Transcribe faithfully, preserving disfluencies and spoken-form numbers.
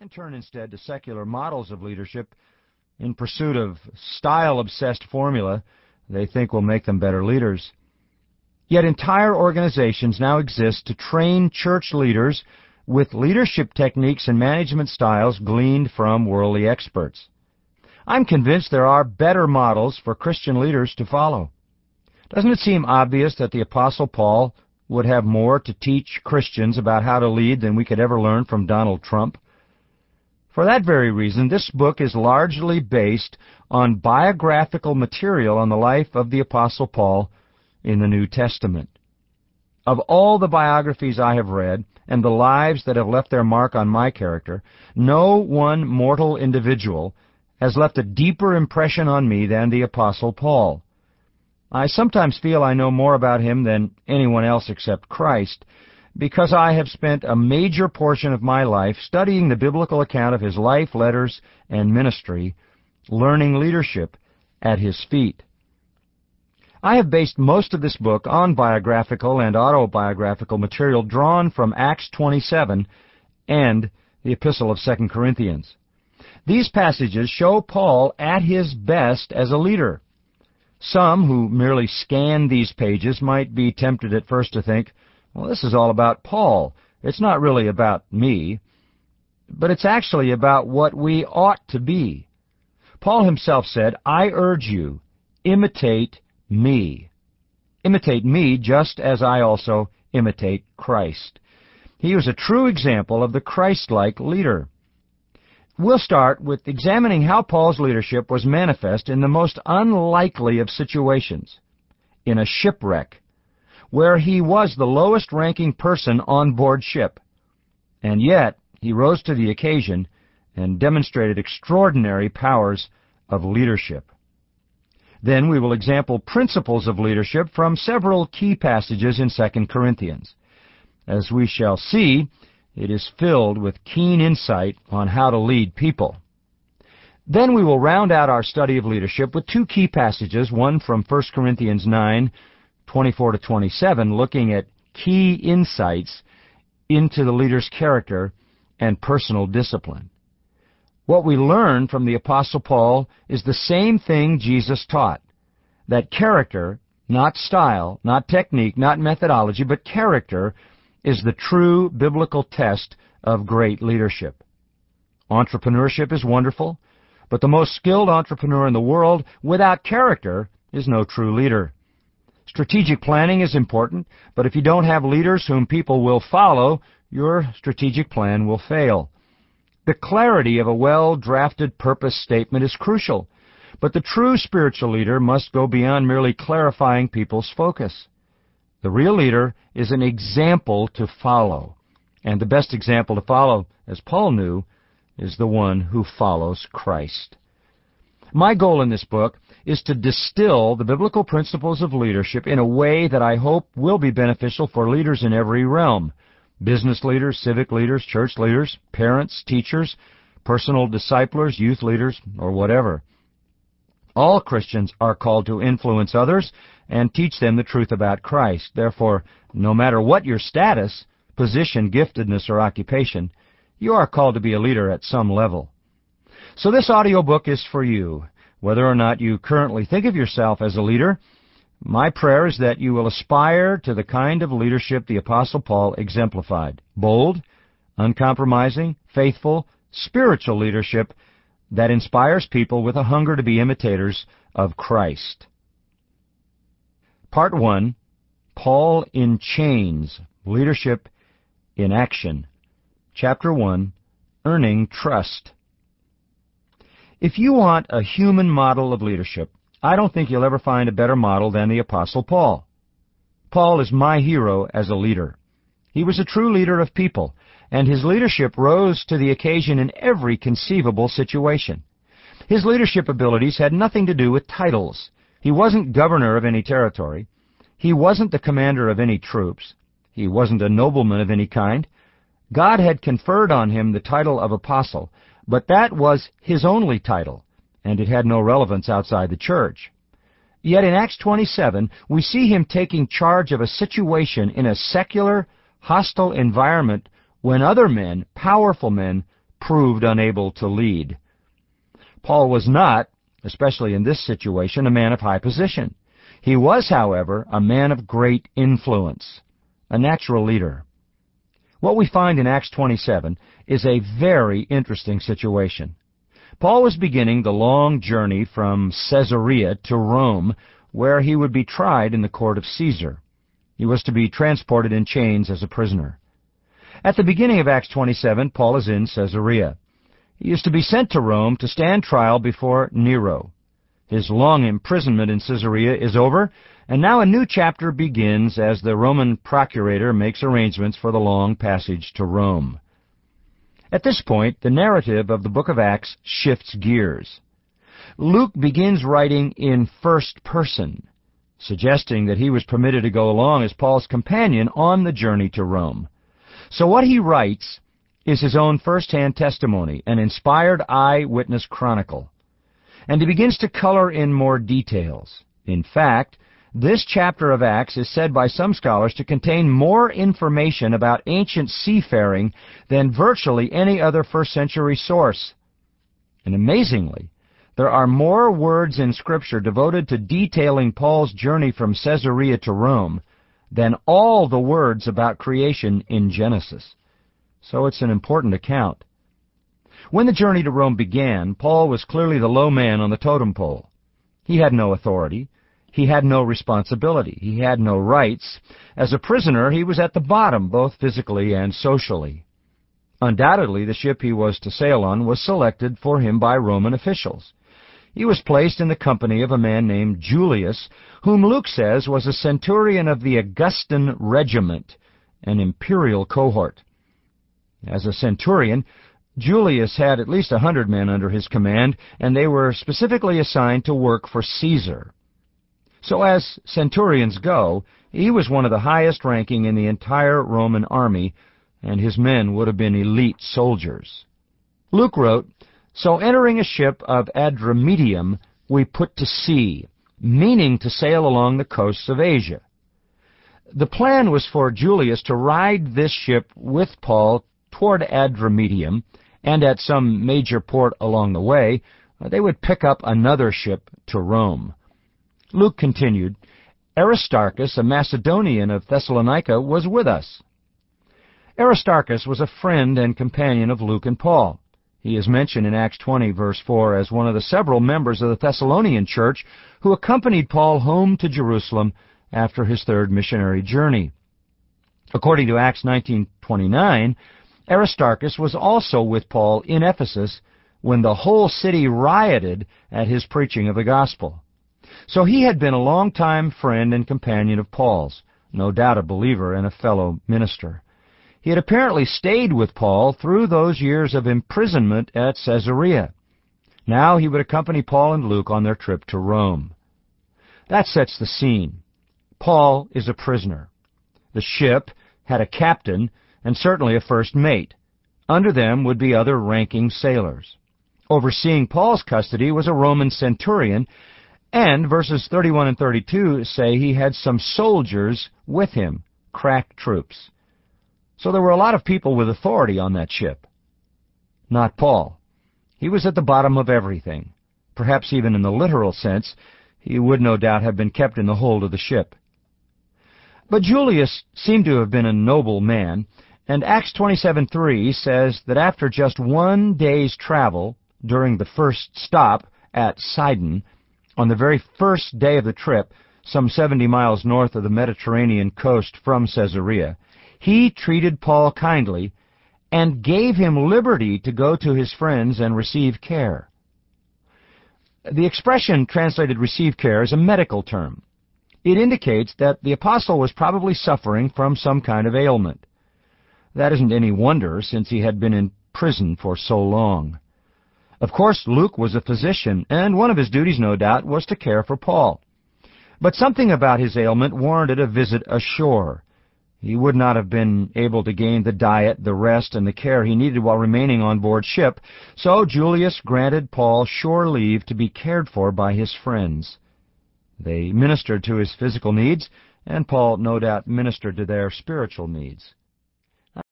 and turn instead to secular models of leadership in pursuit of style-obsessed formula they think will make them better leaders. Yet entire organizations now exist to train church leaders with leadership techniques and management styles gleaned from worldly experts. I'm convinced there are better models for Christian leaders to follow. Doesn't it seem obvious that the Apostle Paul would have more to teach Christians about how to lead than we could ever learn from Donald Trump? For that very reason, this book is largely based on biographical material on the life of the Apostle Paul in the New Testament. Of all the biographies I have read and the lives that have left their mark on my character, no one mortal individual has left a deeper impression on me than the Apostle Paul. I sometimes feel I know more about him than anyone else except Christ, because I have spent a major portion of my life studying the biblical account of his life, letters, and ministry, learning leadership at his feet. I have based most of this book on biographical and autobiographical material drawn from Acts twenty-seven and the Epistle of Second Corinthians. These passages show Paul at his best as a leader. Some who merely scan these pages might be tempted at first to think, well, this is all about Paul. It's not really about me. But it's actually about what we ought to be. Paul himself said, I urge you, imitate me. Imitate me just as I also imitate Christ. He was a true example of the Christ-like leader. We'll start with examining how Paul's leadership was manifest in the most unlikely of situations, in a shipwreck, where he was the lowest-ranking person on board ship. And yet, he rose to the occasion and demonstrated extraordinary powers of leadership. Then we will example principles of leadership from several key passages in Second Corinthians. As we shall see, it is filled with keen insight on how to lead people. Then we will round out our study of leadership with two key passages, one from First Corinthians nine, twenty-four to twenty-seven, looking at key insights into the leader's character and personal discipline. What we learn from the Apostle Paul is the same thing Jesus taught, that character, not style, not technique, not methodology, but character is the true biblical test of great leadership. Entrepreneurship is wonderful, but the most skilled entrepreneur in the world without character is no true leader. Strategic planning is important, but if you don't have leaders whom people will follow, your strategic plan will fail. The clarity of a well-drafted purpose statement is crucial, but the true spiritual leader must go beyond merely clarifying people's focus. The real leader is an example to follow, and the best example to follow, as Paul knew, is the one who follows Christ. My goal in this book is to distill the biblical principles of leadership in a way that I hope will be beneficial for leaders in every realm: business leaders, civic leaders, church leaders, parents, teachers, personal disciplers, youth leaders, or whatever. All Christians are called to influence others and teach them the truth about Christ. Therefore, no matter what your status, position, giftedness, or occupation, you are called to be a leader at some level. So this audiobook is for you, whether or not you currently think of yourself as a leader. My prayer is that you will aspire to the kind of leadership the Apostle Paul exemplified: bold, uncompromising, faithful, spiritual leadership that inspires people with a hunger to be imitators of Christ. Part one, Paul in Chains, Leadership in Action. Chapter one, Earning Trust. If you want a human model of leadership, I don't think you'll ever find a better model than the Apostle Paul. Paul is my hero as a leader. He was a true leader of people, and his leadership rose to the occasion in every conceivable situation. His leadership abilities had nothing to do with titles. He wasn't governor of any territory. He wasn't the commander of any troops. He wasn't a nobleman of any kind. God had conferred on him the title of apostle, but that was his only title, and it had no relevance outside the church. Yet in Acts twenty-seven, we see him taking charge of a situation in a secular, hostile environment when other men, powerful men, proved unable to lead. Paul was not, especially in this situation, a man of high position. He was, however, a man of great influence, a natural leader. What we find in Acts twenty-seven is a very interesting situation. Paul was beginning the long journey from Caesarea to Rome, where he would be tried in the court of Caesar. He was to be transported in chains as a prisoner. At the beginning of Acts twenty-seven, Paul is in Caesarea. He is to be sent to Rome to stand trial before Nero. His long imprisonment in Caesarea is over, and now a new chapter begins as the Roman procurator makes arrangements for the long passage to Rome. At this point, the narrative of the book of Acts shifts gears. Luke begins writing in first person, suggesting that he was permitted to go along as Paul's companion on the journey to Rome. So what he writes is his own first-hand testimony, an inspired eyewitness chronicle. And he begins to color in more details. In fact, this chapter of Acts is said by some scholars to contain more information about ancient seafaring than virtually any other first-century source. And amazingly, there are more words in Scripture devoted to detailing Paul's journey from Caesarea to Rome than all the words about creation in Genesis. So it's an important account. When the journey to Rome began, Paul was clearly the low man on the totem pole. He had no authority. He had no responsibility. He had no rights. As a prisoner, he was at the bottom, both physically and socially. Undoubtedly, the ship he was to sail on was selected for him by Roman officials. He was placed in the company of a man named Julius, whom Luke says was a centurion of the Augustan regiment, an imperial cohort. As a centurion, Julius had at least a hundred men under his command, and they were specifically assigned to work for Caesar. So as centurions go, he was one of the highest ranking in the entire Roman army, and his men would have been elite soldiers. Luke wrote, "So entering a ship of Adramyttium, we put to sea," meaning to sail along the coasts of Asia. The plan was for Julius to ride this ship with Paul toward Adramyttium, and at some major port along the way, they would pick up another ship to Rome. Luke continued, "Aristarchus, a Macedonian of Thessalonica, was with us." Aristarchus was a friend and companion of Luke and Paul. He is mentioned in Acts twenty, verse four, as one of the several members of the Thessalonian church who accompanied Paul home to Jerusalem after his third missionary journey. According to Acts nineteen twenty-nine, Aristarchus was also with Paul in Ephesus when the whole city rioted at his preaching of the gospel. So he had been a long-time friend and companion of Paul's, no doubt a believer and a fellow minister. He had apparently stayed with Paul through those years of imprisonment at Caesarea. Now he would accompany Paul and Luke on their trip to Rome. That sets the scene. Paul is a prisoner. The ship had a captain and certainly a first mate. Under them would be other ranking sailors. Overseeing Paul's custody was a Roman centurion, and verses thirty-one and thirty-two say he had some soldiers with him, crack troops. So there were a lot of people with authority on that ship. Not Paul. He was at the bottom of everything. Perhaps even in the literal sense, he would no doubt have been kept in the hold of the ship. But Julius seemed to have been a noble man, and Acts twenty-seven three says that after just one day's travel, during the first stop at Sidon, on the very first day of the trip, some seventy miles north of the Mediterranean coast from Caesarea, he treated Paul kindly and gave him liberty to go to his friends and receive care. The expression translated receive care is a medical term. It indicates that the apostle was probably suffering from some kind of ailment. That isn't any wonder, since he had been in prison for so long. Of course, Luke was a physician, and one of his duties, no doubt, was to care for Paul. But something about his ailment warranted a visit ashore. He would not have been able to gain the diet, the rest, and the care he needed while remaining on board ship, so Julius granted Paul shore leave to be cared for by his friends. They ministered to his physical needs, and Paul, no doubt, ministered to their spiritual needs.